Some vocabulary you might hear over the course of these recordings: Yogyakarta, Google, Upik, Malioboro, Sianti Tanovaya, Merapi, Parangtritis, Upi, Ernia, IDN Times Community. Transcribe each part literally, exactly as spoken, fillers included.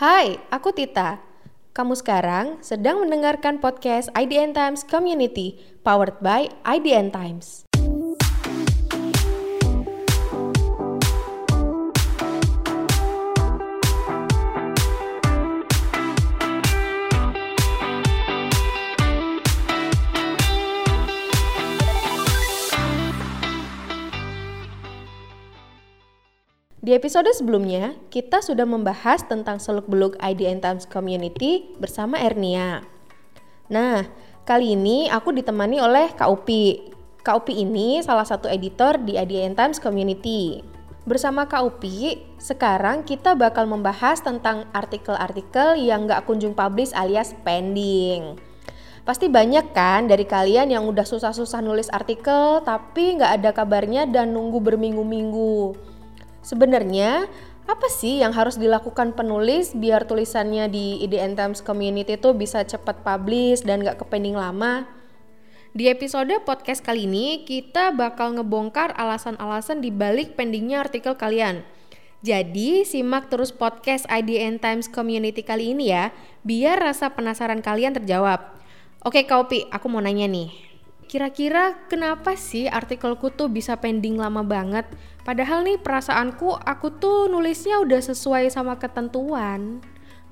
Hai, aku Tita. Kamu sekarang sedang mendengarkan podcast I D N Times Community, powered by I D N Times. Di episode sebelumnya, kita sudah membahas tentang seluk-beluk I D N Times Community bersama Ernia. Nah, kali ini aku ditemani oleh Kak Upi. Kak Upi ini salah satu editor di I D N Times Community. Bersama Kak Upi, sekarang kita bakal membahas tentang artikel-artikel yang gak kunjung publish alias pending. Pasti banyak kan dari kalian yang udah susah-susah nulis artikel tapi gak ada kabarnya dan nunggu berminggu-minggu. Sebenarnya apa sih yang harus dilakukan penulis biar tulisannya di I D N Times Community itu bisa cepat publish dan gak kepending lama? Di episode podcast kali ini kita bakal ngebongkar alasan-alasan dibalik pendingnya artikel kalian. Jadi simak terus podcast I D N Times Community kali ini ya, biar rasa penasaran kalian terjawab. Oke Kak Upi, aku mau nanya nih. Kira-kira kenapa sih artikelku tuh bisa pending lama banget? Padahal nih perasaanku, aku tuh nulisnya udah sesuai sama ketentuan.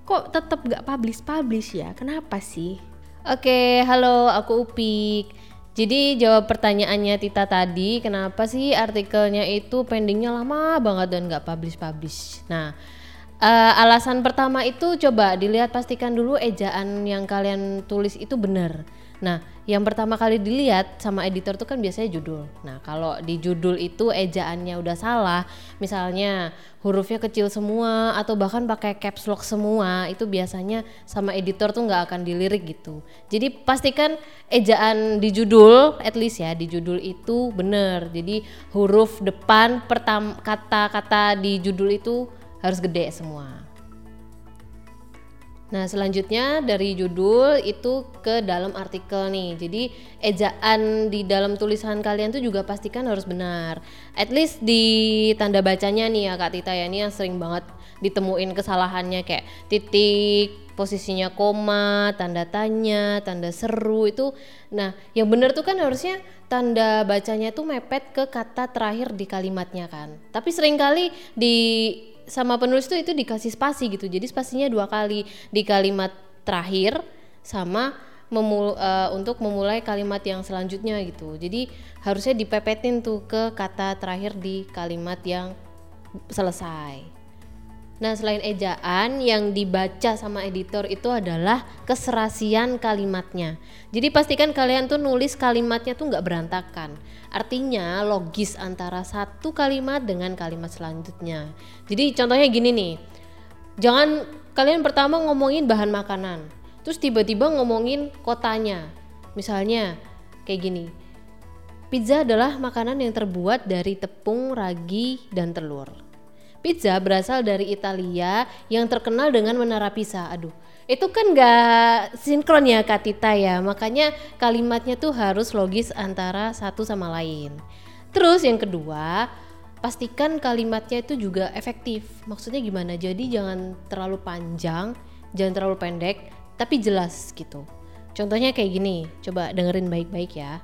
Kok tetap gak publish-publish ya? Kenapa sih? Oke, halo, aku Upik. Jadi jawab pertanyaannya Tita tadi, kenapa sih artikelnya itu pendingnya lama banget dan gak publish-publish? Nah, uh, alasan pertama itu coba dilihat, pastikan dulu ejaan yang kalian tulis itu benar. Nah, yang pertama kali dilihat sama editor tuh kan biasanya judul. Nah, kalau di judul itu ejaannya udah salah, misalnya hurufnya kecil semua atau bahkan pakai caps lock semua, itu biasanya sama editor tuh nggak akan dilirik gitu. Jadi pastikan ejaan di judul, at least ya di judul itu bener. Jadi huruf depan pertama kata-kata di judul itu harus gede semua. Nah, selanjutnya dari judul itu ke dalam artikel nih. Jadi ejaan di dalam tulisan kalian tuh juga pastikan harus benar. At least di tanda bacanya nih ya Kak Tita ya, ini yang sering banget ditemuin kesalahannya, kayak titik, posisinya koma, tanda tanya, tanda seru itu. Nah, yang benar tuh kan harusnya tanda bacanya tuh mepet ke kata terakhir di kalimatnya kan. Tapi seringkali di sama penulis tuh itu dikasih spasi gitu, jadi spasinya dua kali di kalimat terakhir sama memul- uh, untuk memulai kalimat yang selanjutnya gitu. Jadi harusnya dipepetin tuh ke kata terakhir di kalimat yang selesai. Nah, selain ejaan, yang dibaca sama editor itu adalah keserasian kalimatnya. Jadi pastikan kalian tuh nulis kalimatnya tuh nggak berantakan. Artinya logis antara satu kalimat dengan kalimat selanjutnya. Jadi contohnya gini nih, jangan kalian pertama ngomongin bahan makanan, terus tiba-tiba ngomongin kotanya. Misalnya kayak gini, pizza adalah makanan yang terbuat dari tepung, ragi, dan telur. Pizza berasal dari Italia yang terkenal dengan menara Pisa. Aduh, itu kan gak sinkron ya Kak Tita ya, makanya kalimatnya tuh harus logis antara satu sama lain. Terus yang kedua, pastikan kalimatnya itu juga efektif. Maksudnya gimana? Jadi jangan terlalu panjang, jangan terlalu pendek, tapi jelas gitu. Contohnya kayak gini, coba dengerin baik-baik ya.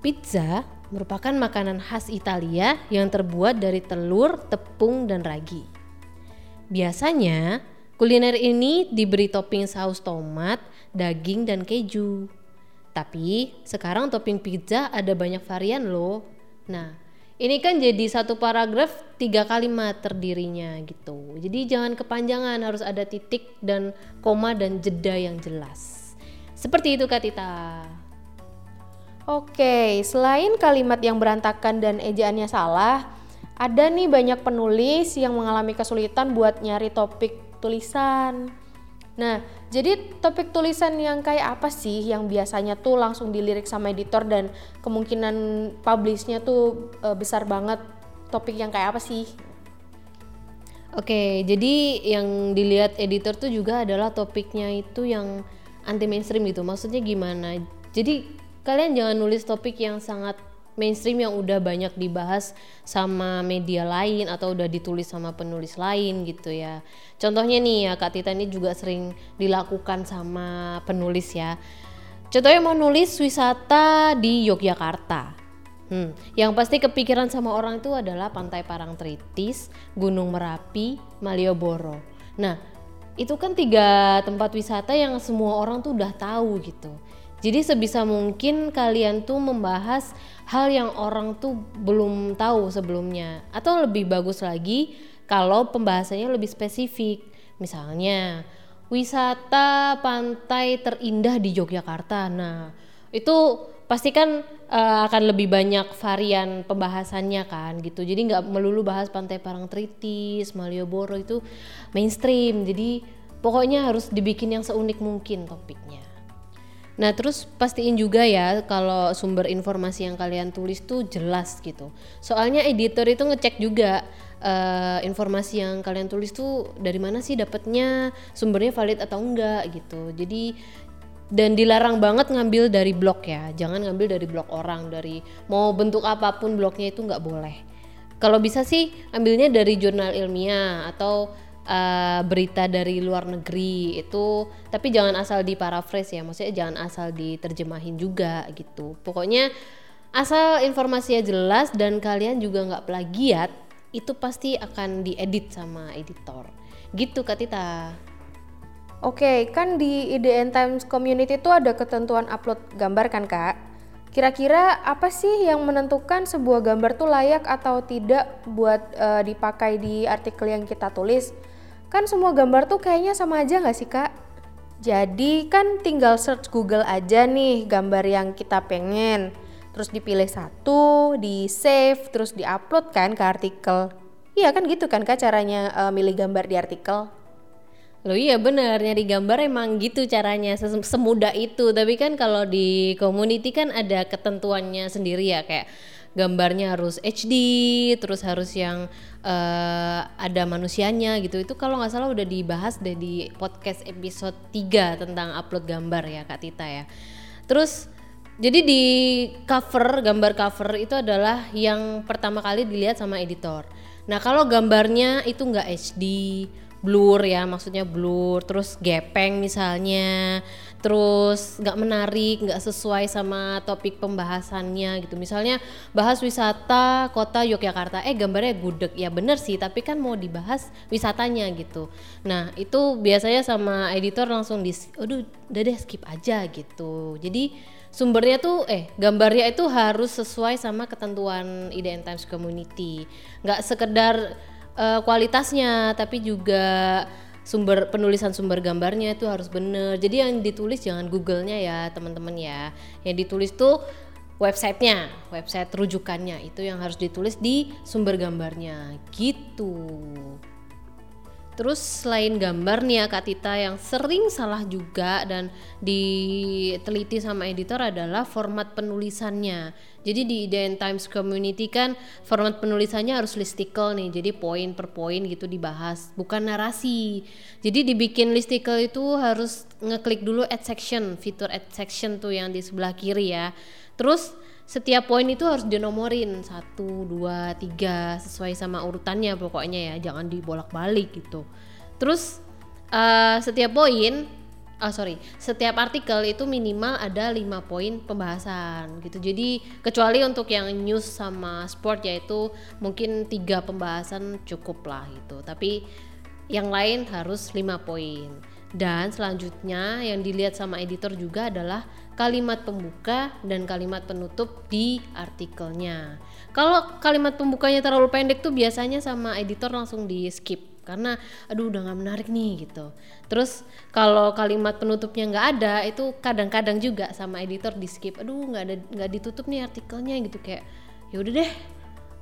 Pizza merupakan makanan khas Italia yang terbuat dari telur, tepung, dan ragi. Biasanya, kuliner ini diberi topping saus tomat, daging, dan keju. Tapi, sekarang topping pizza ada banyak varian loh. Nah, ini kan jadi satu paragraf tiga kalimat terdirinya gitu. Jadi jangan kepanjangan, harus ada titik dan koma dan jeda yang jelas. Seperti itu Kak Tita. Oke, selain kalimat yang berantakan dan ejaannya salah, ada nih banyak penulis yang mengalami kesulitan buat nyari topik tulisan. Nah, jadi topik tulisan yang kayak apa sih yang biasanya tuh langsung dilirik sama editor dan kemungkinan publishnya tuh e, besar banget? Topik yang kayak apa sih? Oke, jadi yang dilihat editor tuh juga adalah topiknya itu yang anti mainstream gitu. Maksudnya gimana? Jadi kalian jangan nulis topik yang sangat mainstream yang udah banyak dibahas sama media lain atau udah ditulis sama penulis lain gitu ya. Contohnya nih ya, Kak Tita ini juga sering dilakukan sama penulis ya. Contohnya mau nulis wisata di Yogyakarta. Hmm, yang pasti kepikiran sama orang itu adalah Pantai Parangtritis, Gunung Merapi, Malioboro. Nah, itu kan tiga tempat wisata yang semua orang tuh udah tahu gitu. Jadi sebisa mungkin kalian tuh membahas hal yang orang tuh belum tahu sebelumnya. Atau lebih bagus lagi kalau pembahasannya lebih spesifik. Misalnya, wisata pantai terindah di Yogyakarta. Nah, itu pasti kan uh, akan lebih banyak varian pembahasannya kan gitu. Jadi nggak melulu bahas Pantai Parangtritis, Malioboro itu mainstream. Jadi pokoknya harus dibikin yang seunik mungkin topiknya. Nah terus pastiin juga ya kalau sumber informasi yang kalian tulis tuh jelas gitu. Soalnya editor itu ngecek juga uh, informasi yang kalian tulis tuh dari mana sih dapatnya, sumbernya valid atau enggak gitu. Jadi dan dilarang banget ngambil dari blog ya, jangan ngambil dari blog orang, dari mau bentuk apapun blognya itu nggak boleh. Kalau bisa sih ambilnya dari jurnal ilmiah atau uh, berita dari luar negeri itu, tapi jangan asal diparaphrase ya, maksudnya jangan asal diterjemahin juga gitu. Pokoknya asal informasinya jelas dan kalian juga nggak plagiat, itu pasti akan diedit sama editor gitu, Kak Tita. Oke, kan di I D N Times Community itu ada ketentuan upload gambar kan, Kak? Kira-kira apa sih yang menentukan sebuah gambar tuh layak atau tidak buat uh, dipakai di artikel yang kita tulis? Kan semua gambar tuh kayaknya sama aja nggak sih, Kak? Jadi kan tinggal search Google aja nih gambar yang kita pengen. Terus dipilih satu, di-save, terus di-upload kan ke artikel. Iya kan gitu kan, Kak, caranya uh, milih gambar di artikel? Loh iya benar, nyari gambar emang gitu caranya, semudah itu. Tapi kan kalau di community kan ada ketentuannya sendiri ya, kayak gambarnya harus H D, terus harus yang uh, ada manusianya gitu. Itu kalau nggak salah udah dibahas deh di podcast episode tiga tentang upload gambar ya, Kak Tita ya. Terus jadi di cover, gambar cover itu adalah yang pertama kali dilihat sama editor. Nah kalau gambarnya itu nggak H D, blur ya, maksudnya blur, terus gepeng misalnya, terus nggak menarik, nggak sesuai sama topik pembahasannya gitu. Misalnya bahas wisata kota Yogyakarta, eh gambarnya gudeg, ya bener sih, tapi kan mau dibahas wisatanya gitu. Nah itu biasanya sama editor langsung di, aduh udah deh skip aja gitu. Jadi sumbernya tuh, eh gambarnya itu harus sesuai sama ketentuan I D N Times Community, nggak sekedar kualitasnya, tapi juga sumber penulisan sumber gambarnya itu harus benar. Jadi yang ditulis jangan Google-nya ya teman-teman ya, yang ditulis tuh websitenya, website rujukannya itu yang harus ditulis di sumber gambarnya gitu. Terus selain gambar nih ya, Kak Tita, yang sering salah juga dan diteliti sama editor adalah format penulisannya. Jadi di I D N Times Community kan format penulisannya harus listicle nih, jadi poin per poin gitu dibahas, bukan narasi. Jadi dibikin listicle itu harus ngeklik dulu add section, fitur add section tuh yang di sebelah kiri ya. Terus setiap poin itu harus dinomorin satu, dua, tiga sesuai sama urutannya pokoknya ya, jangan dibolak-balik gitu. Terus uh, setiap poin Oh sorry, setiap artikel itu minimal ada lima poin pembahasan gitu. Jadi kecuali untuk yang news sama sport yaitu mungkin tiga pembahasan cukup lah gitu. Tapi yang lain harus lima poin. Dan selanjutnya yang dilihat sama editor juga adalah kalimat pembuka dan kalimat penutup di artikelnya. Kalau kalimat pembukanya terlalu pendek tuh biasanya sama editor langsung di skip, karena aduh udah gak menarik nih gitu. Terus kalau kalimat penutupnya gak ada itu kadang-kadang juga sama editor di skip, aduh gak ada, gak ditutup nih artikelnya gitu, kayak yaudah deh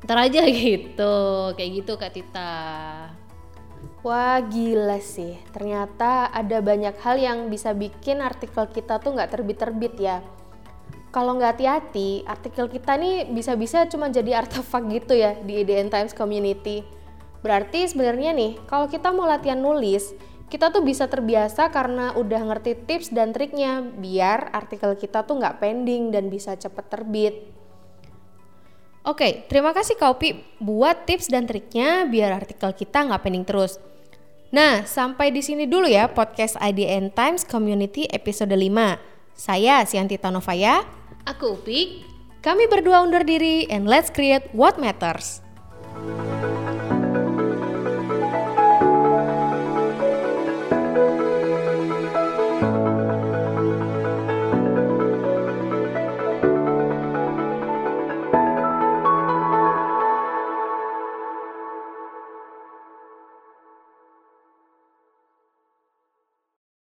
ntar aja gitu, kayak gitu, Kak Tita. Wah gila sih, ternyata ada banyak hal yang bisa bikin artikel kita tuh gak terbit-terbit ya. Kalau gak hati-hati artikel kita nih bisa-bisa cuma jadi artefak gitu ya di I D N Times Community. Berarti sebenarnya nih, kalau kita mau latihan nulis, kita tuh bisa terbiasa karena udah ngerti tips dan triknya, biar artikel kita tuh nggak pending dan bisa cepet terbit. Oke, terima kasih Kak Upi buat tips dan triknya biar artikel kita nggak pending terus. Nah, sampai di sini dulu ya podcast I D N Times Community episode lima. Saya Sianti Tanovaya, aku Upik. Kami berdua undur diri and let's create what matters.